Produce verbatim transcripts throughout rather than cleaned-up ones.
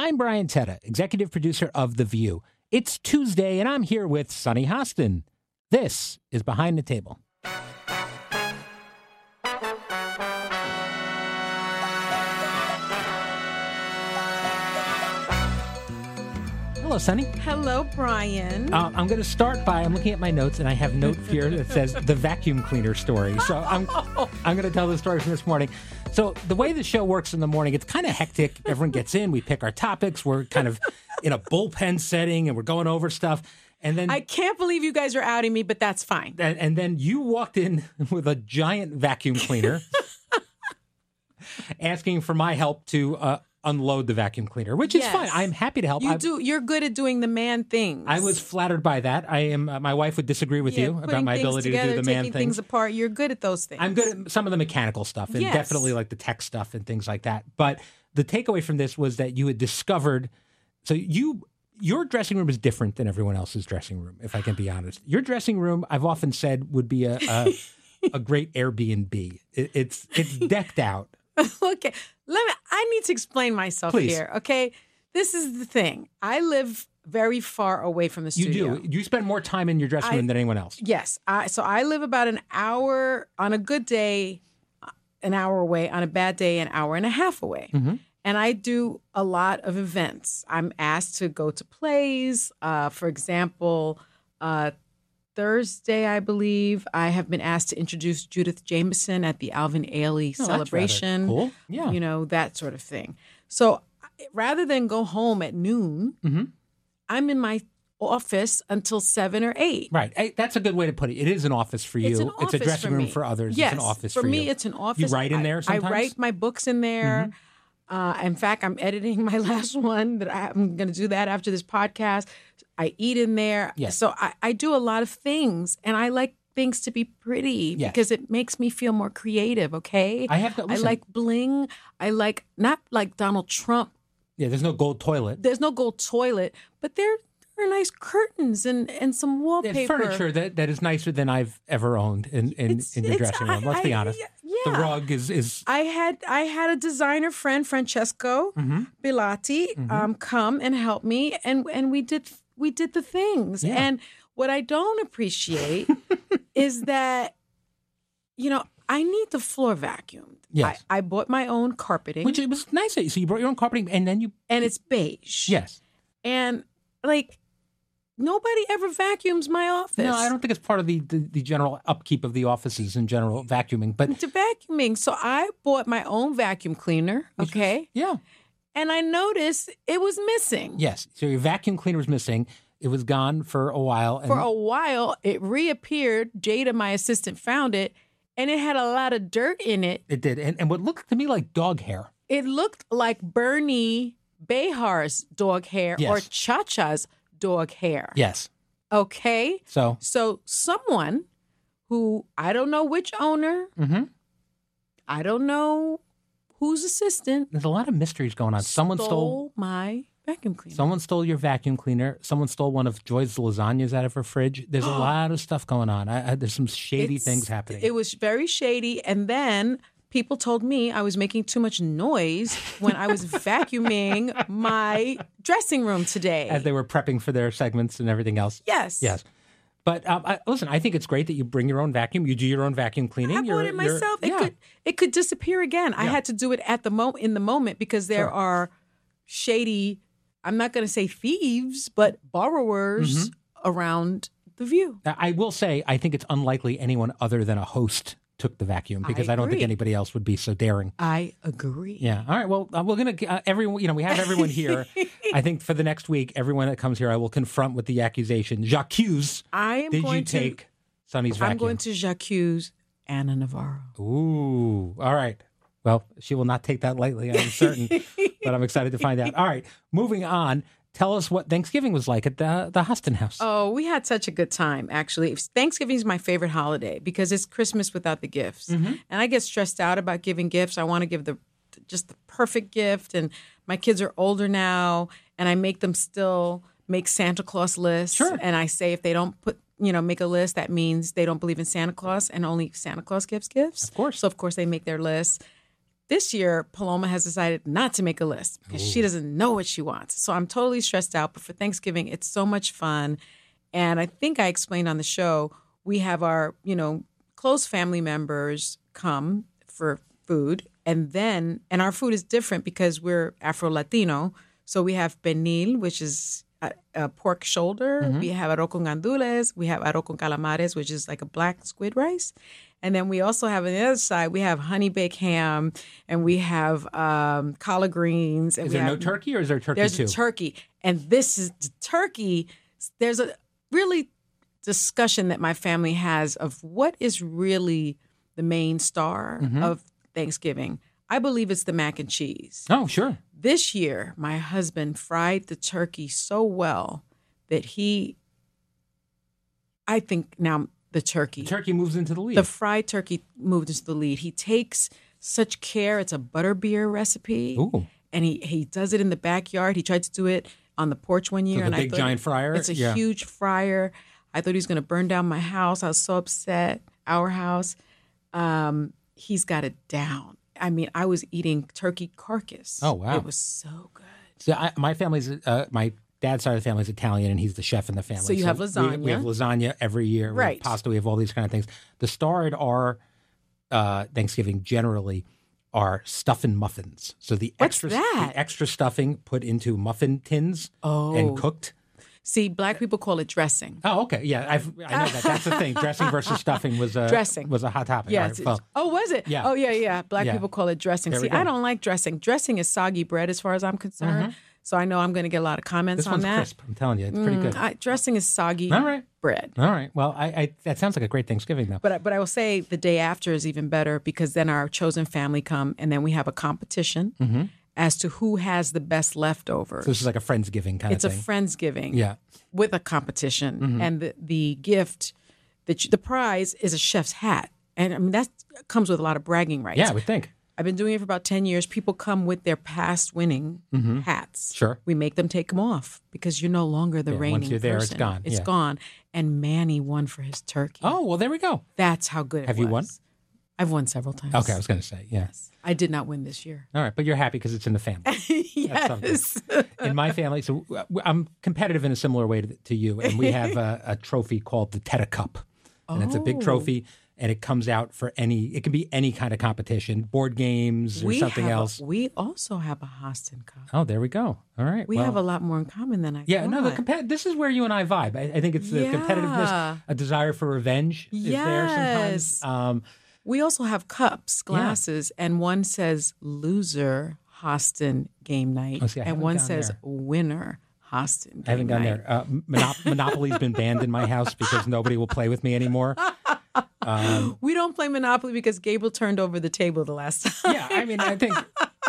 I'm Brian Teta, executive producer of The View. It's Tuesday, and I'm here with Sunny Hostin. This is Behind the Table. Hello, Sunny. Hello, Brian. Uh, I'm going to start by, I'm looking at my notes, and I have a note here that says the vacuum cleaner story. So I'm, I'm going to tell the story from this morning. So the way the show works in the morning, it's kind of hectic. Everyone gets in. We pick our topics. We're kind of in a bullpen setting, and we're going over stuff. And then I can't believe you guys are outing me, but that's fine. And, and then you walked in with a giant vacuum cleaner asking for my help to uh, unload the vacuum cleaner, which yes. is fine. I'm happy to help. You I've, do. You're good at doing the man things. I was flattered by that. I am. Uh, my wife would disagree with yeah, you about my ability together, to do the man things. Taking things apart. You're good at those things. I'm good at some of the mechanical stuff and yes. definitely like the tech stuff and things like that. But the takeaway from this was that you had discovered. So you, your dressing room is different than everyone else's dressing room. If I can be honest, your dressing room, I've often said, would be a a, a great Airbnb. It, it's it's decked out. Okay. Let me, I need to explain myself Please. here, okay? This is the thing. I live very far away from the studio. You do. You spend more time in your dressing I, room than anyone else. Yes. I, so I live about an hour, on a good day, an hour away. On a bad day, an hour and a half away. Mm-hmm. And I do a lot of events. I'm asked to go to plays. Uh, for example, uh, Thursday, I believe, I have been asked to introduce Judith Jameson at the Alvin Ailey oh, celebration. That's rather cool. Yeah. You know, that sort of thing. So rather than go home at noon, mm-hmm. I'm in my office until seven or eight. Right. I, that's a good way to put it. It is an office for you. It's, an office it's a dressing for room for others. Yes. It's an office for, for me, you. It's an office. You write in there sometimes? I write my books in there. Mm-hmm. Uh, in fact, I'm editing my last one. That I, I'm going to do that after this podcast. I eat in there. Yes. So I, I do a lot of things, and I like things to be pretty yes. because it makes me feel more creative, okay? I have to listen. I like bling. I like, not like Donald Trump. Yeah, there's no gold toilet. There's no gold toilet, but there, there are nice curtains and, and some wallpaper. There's furniture that, that is nicer than I've ever owned in, in, in your dressing room. I, Let's I, be honest. Yeah. The rug is, is... I had I had a designer friend, Francesco mm-hmm. Bilati, mm-hmm. um, come and help me, and, and we did... We did the things. Yeah. And what I don't appreciate is that, you know, I need the floor vacuumed. Yes. I, I bought my own carpeting. Which it was nice. So you brought your own carpeting and then you... And it's beige. Yes. And, like, nobody ever vacuums my office. No, I don't think it's part of the, the, the general upkeep of the offices in general, vacuuming. But it's vacuuming. So I bought my own vacuum cleaner, okay? Was, yeah. And I noticed it was missing. Yes. So your vacuum cleaner was missing. It was gone for a while. And for a while, it reappeared. Jada, my assistant, found it. And it had a lot of dirt in it. It did. And, and what looked to me like dog hair. It looked like Bernie Behar's dog hair yes. or Cha-Cha's dog hair. Yes. Okay? So? So someone who, I don't know which owner, mm-hmm. I don't know... Who's assistant? There's a lot of mysteries going on. Someone stole, stole my vacuum cleaner. Someone stole your vacuum cleaner. Someone stole one of Joy's lasagnas out of her fridge. There's a lot of stuff going on. I, I, there's some shady it's, things happening. It was very shady. And then people told me I was making too much noise when I was vacuuming my dressing room today. As they were prepping for their segments and everything else. Yes. Yes. But um, I, listen, I think it's great that you bring your own vacuum. You do your own vacuum cleaning. I bought it myself. It yeah. could it could disappear again. Yeah. I had to do it at the mo- in the moment because there sure. are shady, I'm not going to say thieves, but borrowers mm-hmm. around The View. I will say I think it's unlikely anyone other than a host took the vacuum because I, I don't think anybody else would be so daring. I agree. Yeah. All right. Well, uh, we're going to uh, everyone, you know, we have everyone here. I think for the next week, everyone that comes here, I will confront with the accusation. J'accuse. I am Did going you take to, Sunny's vacuum? I'm going to j'accuse Ana Navarro. Ooh. All right. Well, she will not take that lightly, I'm certain, but I'm excited to find out. All right, moving on. Tell us what Thanksgiving was like at the the Hostin house. Oh, we had such a good time, actually. Thanksgiving is my favorite holiday because it's Christmas without the gifts. Mm-hmm. And I get stressed out about giving gifts. I want to give the just the perfect gift. And my kids are older now, and I make them still make Santa Claus lists. Sure. And I say if they don't put, you know, make a list, that means they don't believe in Santa Claus and only Santa Claus gives gifts. Of course. So, of course, they make their lists. This year, Paloma has decided not to make a list because she doesn't know what she wants. So I'm totally stressed out. But for Thanksgiving, it's so much fun. And I think I explained on the show, we have our, you know, close family members come for food. And then, and our food is different because we're Afro-Latino. So we have pernil, which is a, a pork shoulder. Mm-hmm. We have arroz con gandules. We have arroz con calamares, which is like a black squid rice. And then we also have on the other side, we have honey-baked ham, and we have um, collard greens. And is we there have, no turkey, or is there turkey there's too? There's turkey. And this is turkey. There's a really discussion that my family has of what is really the main star mm-hmm. of Thanksgiving. I believe it's the mac and cheese. Oh, sure. This year, my husband fried the turkey so well that he, I think now... The turkey. The turkey moves into the lead. The fried turkey moved into the lead. He takes such care. It's a butterbeer recipe. Ooh. And he, he does it in the backyard. He tried to do it on the porch one year. So the and big I thought, giant fryer? It's a yeah. huge fryer. I thought he was going to burn down my house. I was so upset. Our house. Um, he's got it down. I mean, I was eating turkey carcass. Oh, wow. It was so good. So I, my family's, uh, my Dad's side of the family is Italian, and he's the chef in the family. So you so have lasagna. We, we have lasagna every year. Right. We have pasta. We have all these kind of things. The star at our uh, Thanksgiving generally are stuffing muffins. So the extra, What's that? the extra stuffing put into muffin tins oh. and cooked. See, black people call it dressing. Oh, okay. Yeah, I've, I know that. That's the thing. Dressing versus stuffing was a dressing. was a hot topic. Yes. Right, well, oh, was it? Yeah. Oh, yeah, yeah. Black yeah. people call it dressing. There See, I don't like dressing. Dressing is soggy bread as far as I'm concerned. Mm-hmm. So I know I'm going to get a lot of comments this on that. This one's crisp. I'm telling you. It's pretty good. Mm, I, dressing is soggy All right. bread. All right. Well, I, I, that sounds like a great Thanksgiving, though. But, but I will say the day after is even better because then our chosen family come, and then we have a competition mm-hmm. as to who has the best leftovers. So this is like a Friendsgiving kind it's of thing. It's a Friendsgiving yeah. with a competition. Mm-hmm. And the, the gift, that you, the prize is a chef's hat. And I mean, that comes with a lot of bragging rights. Yeah, I would think. I've been doing it for about ten years. People come with their past winning mm-hmm. hats. Sure. We make them take them off because you're no longer the yeah, reigning person. Once you're there, person. It's gone. It's yeah. gone. And Manny won for his turkey. Oh, well, there we go. That's how good it Have was. Have you won? I've won several times. Okay, I was going to say, yeah. yes. I did not win this year. All right, but you're happy because it's in the family. Yes. In my family, so I'm competitive in a similar way to, to you, and we have a, a trophy called the Teta Cup. And oh. it's a big trophy. And it comes out for any, it can be any kind of competition, board games or we something have, else. We also have a Hostin Cup. Oh, there we go. All right. We well, have a lot more in common than I yeah, thought. Yeah, no, the compa- this is where you and I vibe. I, I think it's the yeah. competitiveness, a desire for revenge is yes. there sometimes. Um, we also have cups, glasses, yeah. and one says loser Hostin game night, oh, see, and one says there. winner. Hostin. I haven't gone night. there. Uh, monop- Monopoly's been banned in my house because nobody will play with me anymore. Um, we don't play Monopoly because Gabriel turned over the table the last time. Yeah, I mean, I think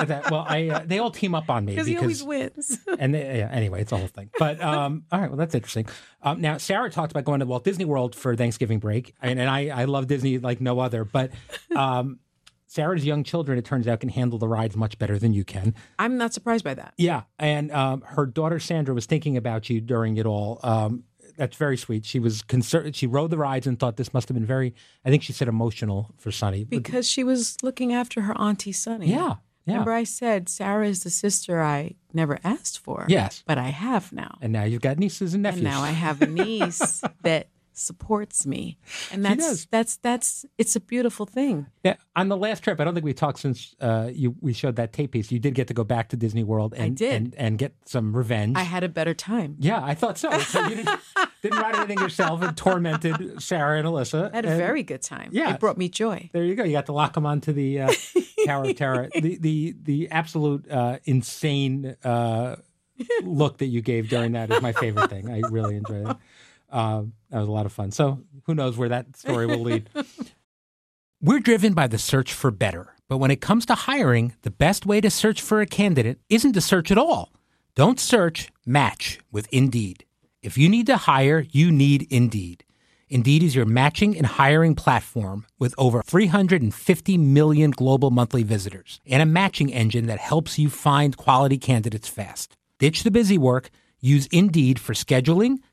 that, well, I uh, they all team up on me. Because he always wins. And they, yeah, anyway, it's a whole thing. But um, all right, well, that's interesting. Um, now, Sarah talked about going to Walt Disney World for Thanksgiving break. And, and I, I love Disney like no other. But um, Sarah's young children, it turns out, can handle the rides much better than you can. I'm not surprised by that. Yeah. And um, her daughter, Sandra, was thinking about you during it all. Um That's very sweet. She was concerned. She rode the rides and thought this must have been very, I think she said emotional for Sunny. Because she was looking after her auntie Sunny. Yeah. yeah. Remember I said, Sarah is the sister I never asked for. Yes. But I have now. And now you've got nieces and nephews. And now I have a niece that supports me. And that's, she does. that's, that's, it's a beautiful thing. Yeah. On the last trip, I don't think we talked since uh, you, we showed that tape piece. You did get to go back to Disney World and, I did. and, and get some revenge. I had a better time. Yeah, I thought so. So you didn't, didn't write anything yourself and tormented Sarah and Alyssa. I had a and, very good time. Yeah. It brought me joy. There you go. You got to lock them onto the uh, Tower of Terror. The, the, the absolute uh, insane uh, look that you gave during that is my favorite thing. I really enjoyed it. Uh, that was a lot of fun. So who knows where that story will lead. We're driven by the search for better. But when it comes to hiring, the best way to search for a candidate isn't to search at all. Don't search, match with Indeed. If you need to hire, you need Indeed. Indeed is your matching and hiring platform with over three hundred fifty million global monthly visitors and a matching engine that helps you find quality candidates fast. Ditch the busy work. Use Indeed for scheduling,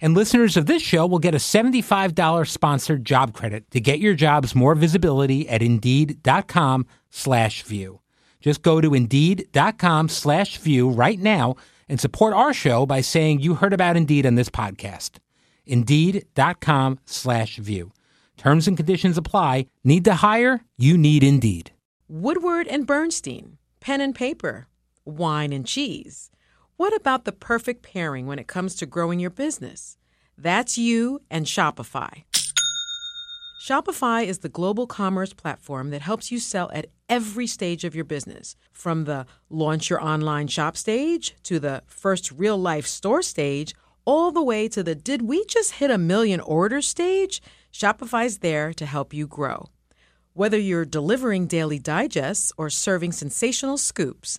And listeners of this show will get a seventy-five dollars sponsored job credit to get your jobs more visibility at Indeed.com slash view. Just go to Indeed.com slash view right now and support our show by saying you heard about Indeed on this podcast. Indeed.com slash view. Terms and conditions apply. Need to hire? You need Indeed. Woodward and Bernstein, pen and paper, wine and cheese. What about the perfect pairing when it comes to growing your business? That's you and Shopify. Shopify is the global commerce platform that helps you sell at every stage of your business, from the launch your online shop stage to the first real-life store stage, all the way to the did we just hit a million orders stage? Shopify's there to help you grow. Whether you're delivering daily digests or serving sensational scoops,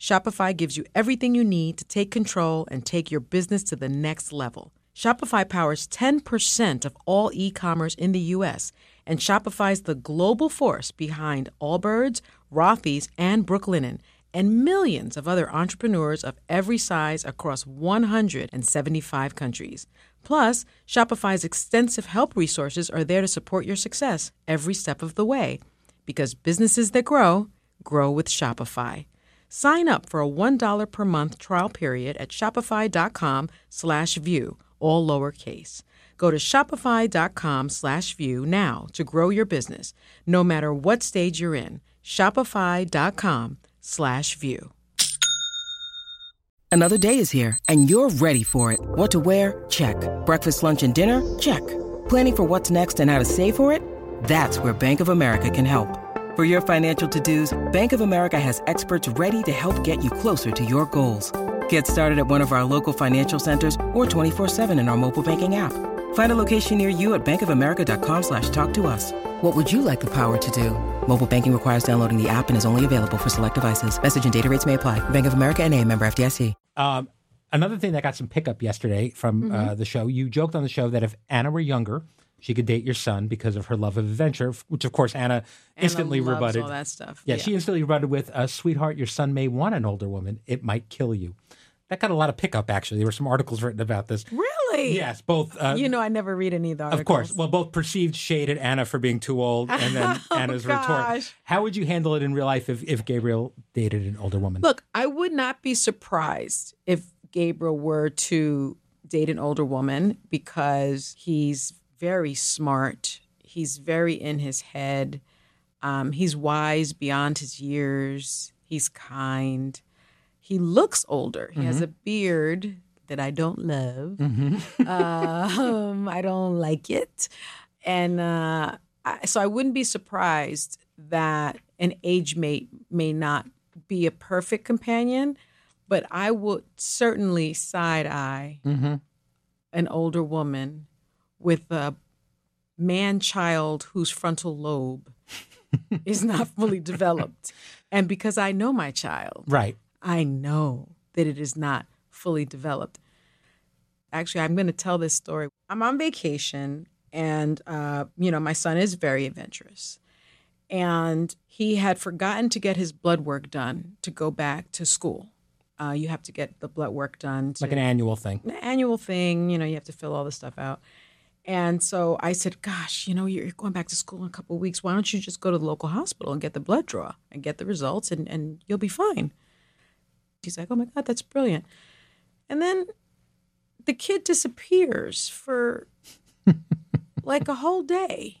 Shopify gives you everything you need to take control and take your business to the next level. Shopify powers ten percent of all e-commerce in the U S, and Shopify's the global force behind Allbirds, Rothy's, and Brooklinen, and millions of other entrepreneurs of every size across one hundred seventy-five countries. Plus, Shopify's extensive help resources are there to support your success every step of the way. Because businesses that grow, grow with Shopify. Sign up for a one dollar per month trial period at shopify.com slash view, all lowercase. Go to shopify.com slash view now to grow your business, no matter what stage you're in. Shopify.com slash view. Another day is here, and you're ready for it. What to wear? Check. Breakfast, lunch, and dinner? Check. Planning for what's next and how to save for it? That's where Bank of America can help. For your financial to-dos, Bank of America has experts ready to help get you closer to your goals. Get started at one of our local financial centers or twenty-four seven in our mobile banking app. Find a location near you at bankofamerica.com slash talk to us. What would you like the power to do? Mobile banking requires downloading the app and is only available for select devices. Message and data rates may apply. Bank of America N A, member F D I C. Um, another thing that got some pickup yesterday from mm-hmm. uh, the show, you joked on the show that if Anna were younger, she could date your son because of her love of adventure, which, of course, Anna, Anna instantly loves rebutted. All that stuff. Yeah, yeah, she instantly rebutted with, uh, sweetheart, your son may want an older woman. It might kill you. That got a lot of pickup, actually. There were some articles written about this. Really? Yes, both. Uh, you know, I never read any of the articles. Of course. Well, both perceived shade at Anna for being too old, and then oh, Anna's gosh. retort. How would you handle it in real life if, if Gabriel dated an older woman? Look, I would not be surprised if Gabriel were to date an older woman because he's very smart. He's very in his head. Um, he's wise beyond his years. He's kind. He looks older. He mm-hmm. has a beard that I don't love. Mm-hmm. uh, um, I don't like it. And uh, I, so I wouldn't be surprised that an age mate may not be a perfect companion, but I would certainly side-eye mm-hmm. an older woman with a man-child whose frontal lobe is not fully developed. And because I know my child. Right. I know that it is not fully developed. Actually, I'm going to tell this story. I'm on vacation, and, uh, you know, my son is very adventurous. And he had forgotten to get his blood work done to go back to school. Uh, you have to get the blood work done. To, like an annual thing. An annual thing. You know, you have to fill all this stuff out. And so I said, gosh, you know, you're going back to school in a couple of weeks. Why don't you just go to the local hospital and get the blood draw and get the results and, and you'll be fine. She's like, oh, my God, that's brilliant. And then the kid disappears for like a whole day.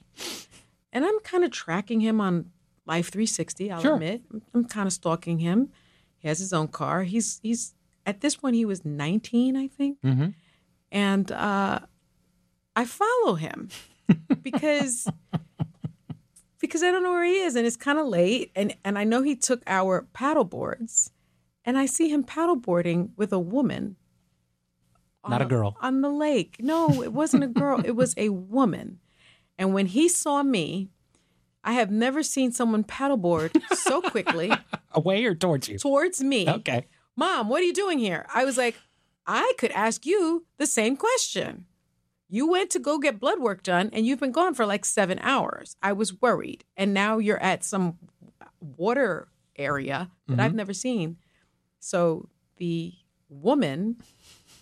And I'm kind of tracking him on Life three sixty, I'll sure. admit. I'm kind of stalking him. He has his own car. He's he's at this point, he was nineteen, I think. Mm-hmm. And uh, I follow him because because I don't know where he is. And it's kind of late. And, and I know he took our paddle boards. And I see him paddleboarding with a woman. Not a girl. On the lake. No, it wasn't a girl. It was a woman. And when he saw me, I have never seen someone paddleboard so quickly. Away or towards you? Towards me. Okay. Mom, what are you doing here? I was like, I could ask you the same question. You went to go get blood work done, and you've been gone for like seven hours. I was worried. And now you're at some water area that mm-hmm. I've never seen. So the woman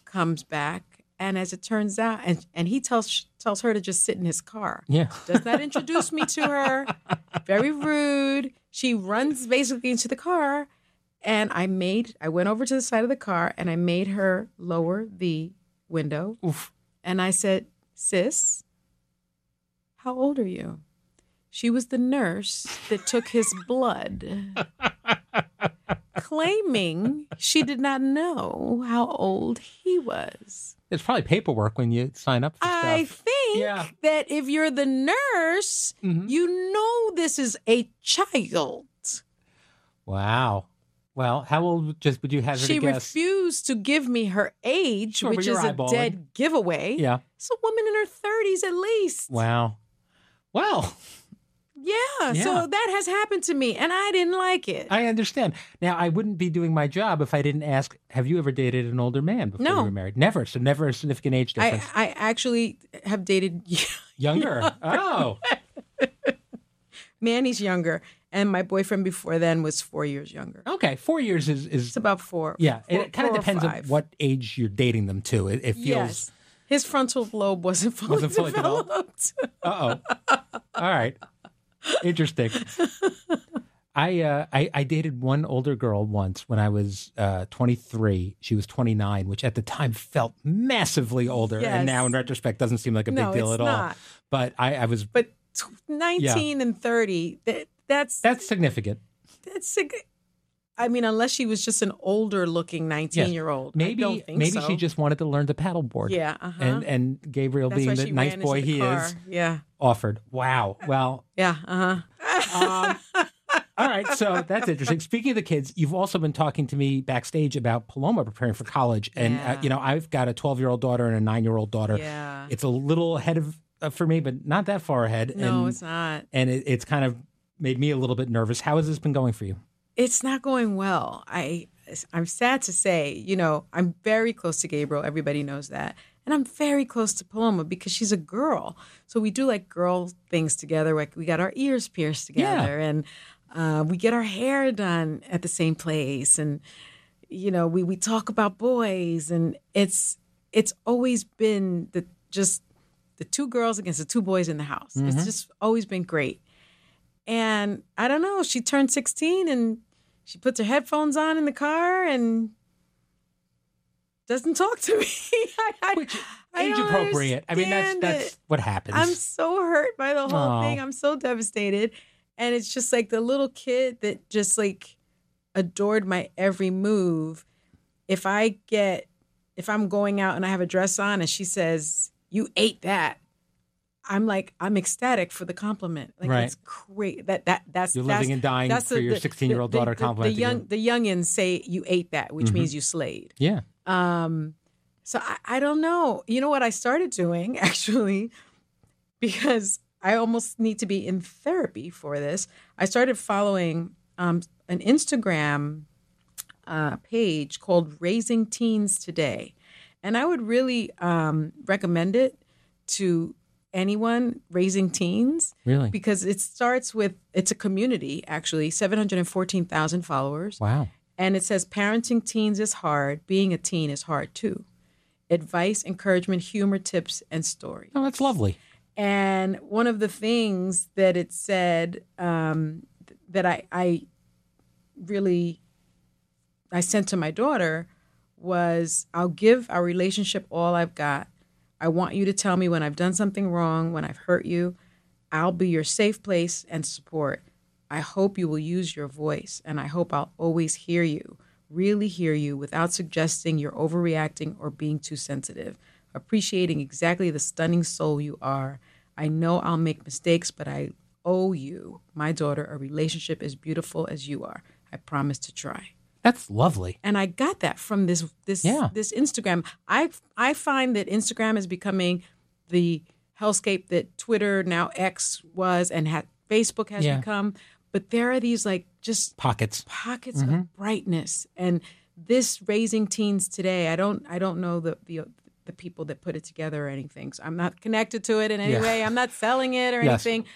comes back, and as it turns out, and, and he tells tells her to just sit in his car. Yeah. Does not introduce me to her. Very rude. She runs basically into the car, and I made, I went over to the side of the car, and I made her lower the window. Oof. And I said, sis, how old are you? She was the nurse that took his blood. Claiming she did not know how old he was. There's probably paperwork when you sign up for stuff. I think yeah. that if you're the nurse, mm-hmm. you know this is a child. Wow. Well, how old just would you have her she to guess? She refused to give me her age, sure, which is eyeballing. A dead giveaway. Yeah. It's a woman in her thirties at least. Wow. Wow. Yeah, yeah, so that has happened to me, and I didn't like it. I understand. Now, I wouldn't be doing my job if I didn't ask, have you ever dated an older man before no. you were married? Never, so never a significant age difference. I, I actually have dated younger. younger. Oh. Manny's younger, and my boyfriend before then was four years younger. Okay, four years is... is it's about four. Yeah, four, it kind of depends on what age you're dating them to. It, it feels... Yes. His frontal lobe wasn't fully wasn't fully developed. developed. Uh-oh. All right. Interesting. I, uh, I I dated one older girl once when I was uh, twenty-three. She was twenty-nine, which at the time felt massively older. Yes. And now in retrospect doesn't seem like a big no, deal it's at not. All. But I, I was... But nineteen yeah. and thirty, that, that's... That's significant. That's significant. I mean, unless she was just an older-looking nineteen-year-old. Yes. Maybe I don't think maybe so. She just wanted to learn to paddleboard. Yeah, uh-huh. And, and Gabriel, that's being the nice boy the he car. Is, yeah. offered. Wow. Well. Yeah, uh-huh. um, all right, so that's interesting. Speaking of the kids, you've also been talking to me backstage about Paloma preparing for college. And, yeah. uh, you know, I've got a twelve-year-old daughter and a nine-year-old daughter. Yeah. It's a little ahead of uh, for me, but not that far ahead. No, and, it's not. And it, it's kind of made me a little bit nervous. How has this been going for you? It's not going well. I, I'm sad to say, you know, I'm very close to Gabriel. Everybody knows that. And I'm very close to Paloma because she's a girl. So we do like girl things together. Like we got our ears pierced together yeah. and uh, we get our hair done at the same place. And, you know, we, we talk about boys, and it's, it's always been the, just the two girls against the two boys in the house. Mm-hmm. It's just always been great. And I don't know, she turned sixteen and she puts her headphones on in the car and doesn't talk to me. I, Which I, age I appropriate. I mean, that's that's it. What happens. I'm so hurt by the whole Aww. Thing. I'm so devastated. And it's just like the little kid that just like adored my every move. If I get, if I'm going out and I have a dress on and she says, you ate that. I'm like, I'm ecstatic for the compliment. Like, right. That's great. That that that's you're that's, living and dying that's for a, your the, sixteen-year-old the, daughter the, compliment. The young the youngins say you ate that, which mm-hmm. means you slayed. Yeah. Um. So I, I don't know. You know what I started doing actually, because I almost need to be in therapy for this. I started following um an Instagram uh, page called Raising Teens Today, and I would really um recommend it to. Anyone raising teens. Really? Because it starts with, it's a community, actually, seven hundred fourteen thousand followers. Wow. And it says, parenting teens is hard. Being a teen is hard, too. Advice, encouragement, humor, tips, and stories. Oh, that's lovely. And one of the things that it said um, that I, I really I sent to my daughter was, I'll give our relationship all I've got. I want you to tell me when I've done something wrong, when I've hurt you. I'll be your safe place and support. I hope you will use your voice, and I hope I'll always hear you, really hear you, without suggesting you're overreacting or being too sensitive, appreciating exactly the stunning soul you are. I know I'll make mistakes, but I owe you, my daughter, a relationship as beautiful as you are. I promise to try. That's lovely. And I got that from this this yeah. this Instagram. I I find that Instagram is becoming the hellscape that Twitter, now X, was, and ha- Facebook has yeah. become. But there are these like just pockets, pockets mm-hmm. of brightness. And this Raising Teens Today, I don't, I don't know the the, the people that put it together or anything. So I'm not connected to it in any yeah. way. I'm not selling it or yes. anything.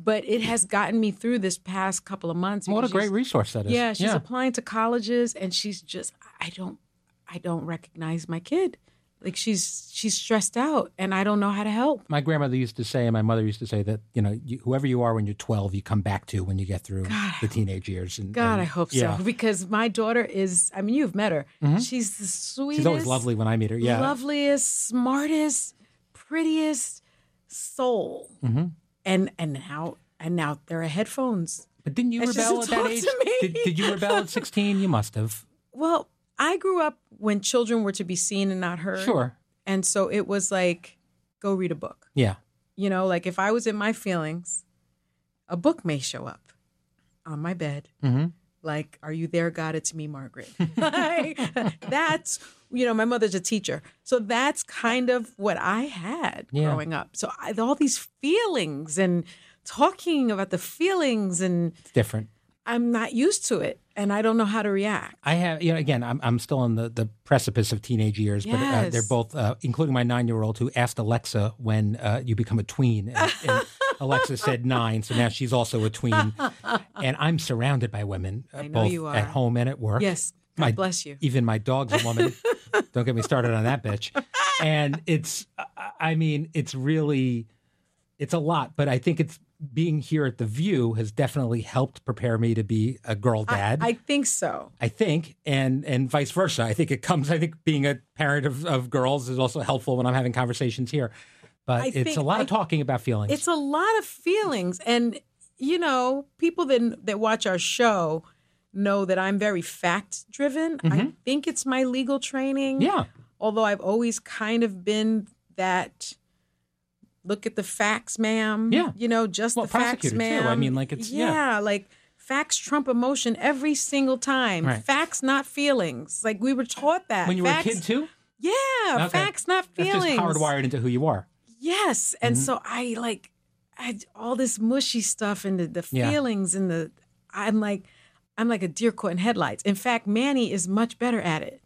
But it has gotten me through this past couple of months. What a great resource that is! Yeah, she's yeah. applying to colleges, and she's just, I don't, I don't recognize my kid. Like she's she's stressed out, and I don't know how to help. My grandmother used to say, and my mother used to say that, you know, you, whoever you are when you're twelve, you come back to when you get through God, the teenage years. And, God, and, I hope yeah. so, because my daughter is. I mean, you've met her. Mm-hmm. She's the sweetest. She's always lovely when I meet her. Yeah, loveliest, smartest, prettiest soul. Mm-hmm. And and now and now there are headphones. But didn't you and rebel at that age? Did, did you rebel at sixteen? You must have. Well, I grew up when children were to be seen and not heard. Sure. And so it was like, go read a book. Yeah. You know, like if I was in my feelings, a book may show up on my bed. Mm-hmm. Like, are you there, God? It's me, Margaret. Like, that's, you know, my mother's a teacher. So that's kind of what I had yeah. growing up. So I, all these feelings and talking about the feelings and it's different. I'm not used to it, and I don't know how to react. I have, you know, again, I'm I'm still on the, the precipice of teenage years, yes. but uh, they're both, uh, including my nine-year-old who asked Alexa when uh, you become a tween, and, and Alexa said nine, so now she's also a tween, and I'm surrounded by women, uh, I know both you are. At home and at work. Yes, God my, bless you. Even my dog's a woman. Don't get me started on that bitch. And it's, I mean, it's really, it's a lot, but I think it's, being here at The View has definitely helped prepare me to be a girl dad. I, I think so. I think, and and vice versa. I think it comes, I think being a parent of, of girls is also helpful when I'm having conversations here. But I it's think, a lot I, of talking about feelings. It's a lot of feelings. And, you know, people that, that watch our show know that I'm very fact-driven. Mm-hmm. I think it's my legal training. Yeah. Although I've always kind of been that... Look at the facts, ma'am. Yeah. You know, just well, the facts, ma'am. Too. I mean, like it's... Yeah, yeah, like facts trump emotion every single time. Right. Facts, not feelings. Like we were taught that. When you facts, were a kid, too? Yeah. Okay. Facts, not feelings. That's just hardwired into who you are. Yes. And mm-hmm. so I like I, all this mushy stuff and the, the feelings yeah. and the... I'm like, I'm like a deer caught in headlights. In fact, Manny is much better at it.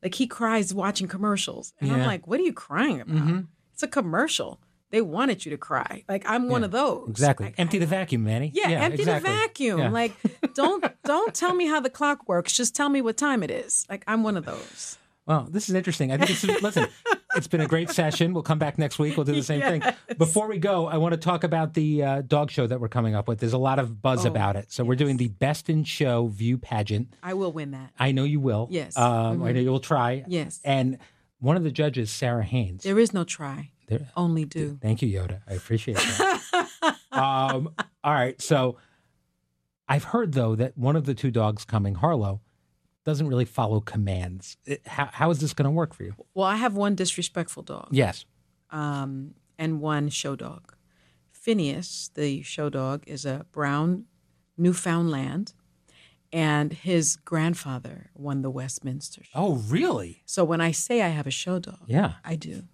Like he cries watching commercials. And yeah. I'm like, what are you crying about? Mm-hmm. It's a commercial. They wanted you to cry. Like, I'm one yeah, of those. Exactly. Like, empty the vacuum, Manny. Yeah, yeah empty exactly. the vacuum. Yeah. Like, don't don't tell me how the clock works. Just tell me what time it is. Like, I'm one of those. Well, this is interesting. I think it's, listen, it's been a great session. We'll come back next week. We'll do the same yes. thing. Before we go, I want to talk about the uh, dog show that we're coming up with. There's a lot of buzz oh, about it. So yes. we're doing the Best in Show View pageant. I will win that. I know you will. Yes. Um, mm-hmm. I know you'll try. Yes. And one of the judges, Sarah Haynes. There is no try. There, only do. Thank you, Yoda. I appreciate that. um, all right. So I've heard, though, that one of the two dogs coming, Harlow, doesn't really follow commands. It, how, how is this going to work for you? Well, I have one disrespectful dog. Yes. Um, and one show dog. Phineas, the show dog, is a brown Newfoundland. And his grandfather won the Westminster show. Oh, really? So when I say I have a show dog, yeah, I do.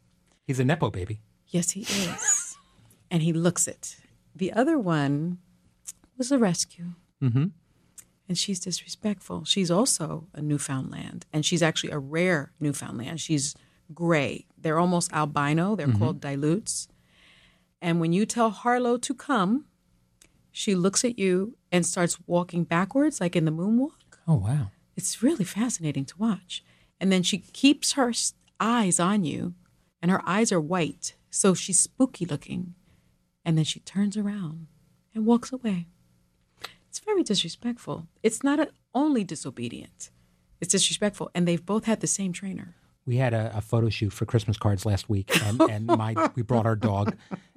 He's a Nepo baby. Yes, he is. And he looks it. The other one was a rescue. Mm-hmm. And she's disrespectful. She's also a Newfoundland. And she's actually a rare Newfoundland. She's gray. They're almost albino. They're mm-hmm. called dilutes. And when you tell Harlow to come, she looks at you and starts walking backwards like in the moonwalk. Oh, wow. It's really fascinating to watch. And then she keeps her eyes on you, and her eyes are white, so she's spooky looking. And then she turns around and walks away. It's very disrespectful. It's not only disobedient. It's disrespectful. And they've both had the same trainer. We had a, a photo shoot for Christmas cards last week, and, and my we brought our dog,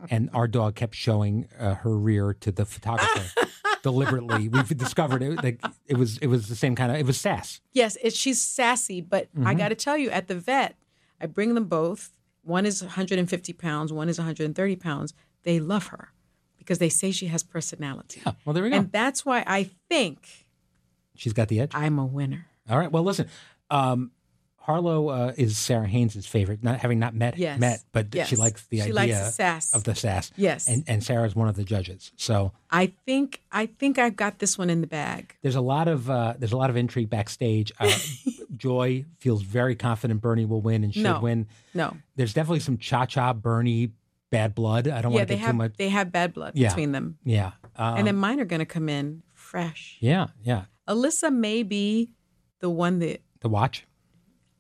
and our dog kept showing uh, her rear to the photographer deliberately. We've discovered it like, it was it was the same kind of it was sass. Yes, it, she's sassy, but mm-hmm. I got to tell you, at the vet, I bring them both. One is one hundred fifty pounds, one is one hundred thirty pounds. They love her because they say she has personality. Yeah, well, there we go. And that's why I think she's got the edge. I'm a winner. All right. Well, listen. Um, Harlow uh, is Sarah Haynes' favorite, not having not met, yes. met but yes. she likes the she idea likes sass. of the sass. Yes. And, and Sarah's one of the judges. So I think I think I've got this one in the bag. There's a lot of uh, there's a lot of intrigue backstage. Uh, Joy feels very confident Bernie will win and should no. win. No. There's definitely some cha-cha Bernie bad blood. I don't yeah, want to get have, too much. They have bad blood yeah. between them. Yeah. Um, and then mine are going to come in fresh. Yeah, yeah. Alyssa may be the one that the watch.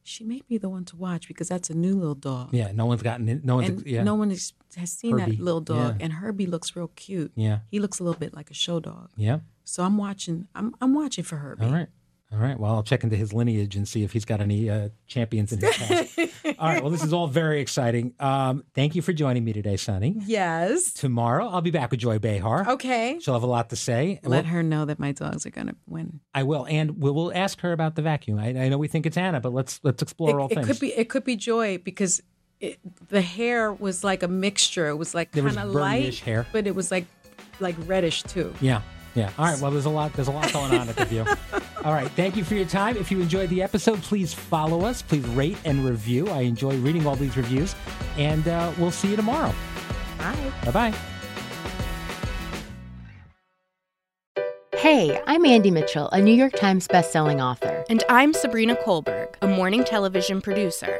She may be the one to watch because that's a new little dog. Yeah, no one's gotten it. No one's, yeah. no one has seen Herbie. That little dog. Yeah. And Herbie looks real cute. Yeah, he looks a little bit like a show dog. Yeah. So I'm watching. I'm I'm watching for Herbie. All right, all right. Well, I'll check into his lineage and see if he's got any uh, champions in his past. All right. Well, this is all very exciting. Um, thank you for joining me today, Sunny. Yes. Tomorrow I'll be back with Joy Behar. Okay. She'll have a lot to say. Let we'll, her know that my dogs are going to win. I will, and we'll, we'll ask her about the vacuum. I, I know we think it's Anna, but let's let's explore it, all it things. Could be, it could be Joy because it, the hair was like a mixture. It was like kind of light hair, but it was like like reddish too. Yeah. Yeah. All right. Well, there's a lot. There's a lot going on at The View. All right. Thank you for your time. If you enjoyed the episode, please follow us. Please rate and review. I enjoy reading all these reviews. And uh, we'll see you tomorrow. Bye. Bye-bye. Hey, I'm Andy Mitchell, a New York Times bestselling author. And I'm Sabrina Kohlberg, a morning television producer.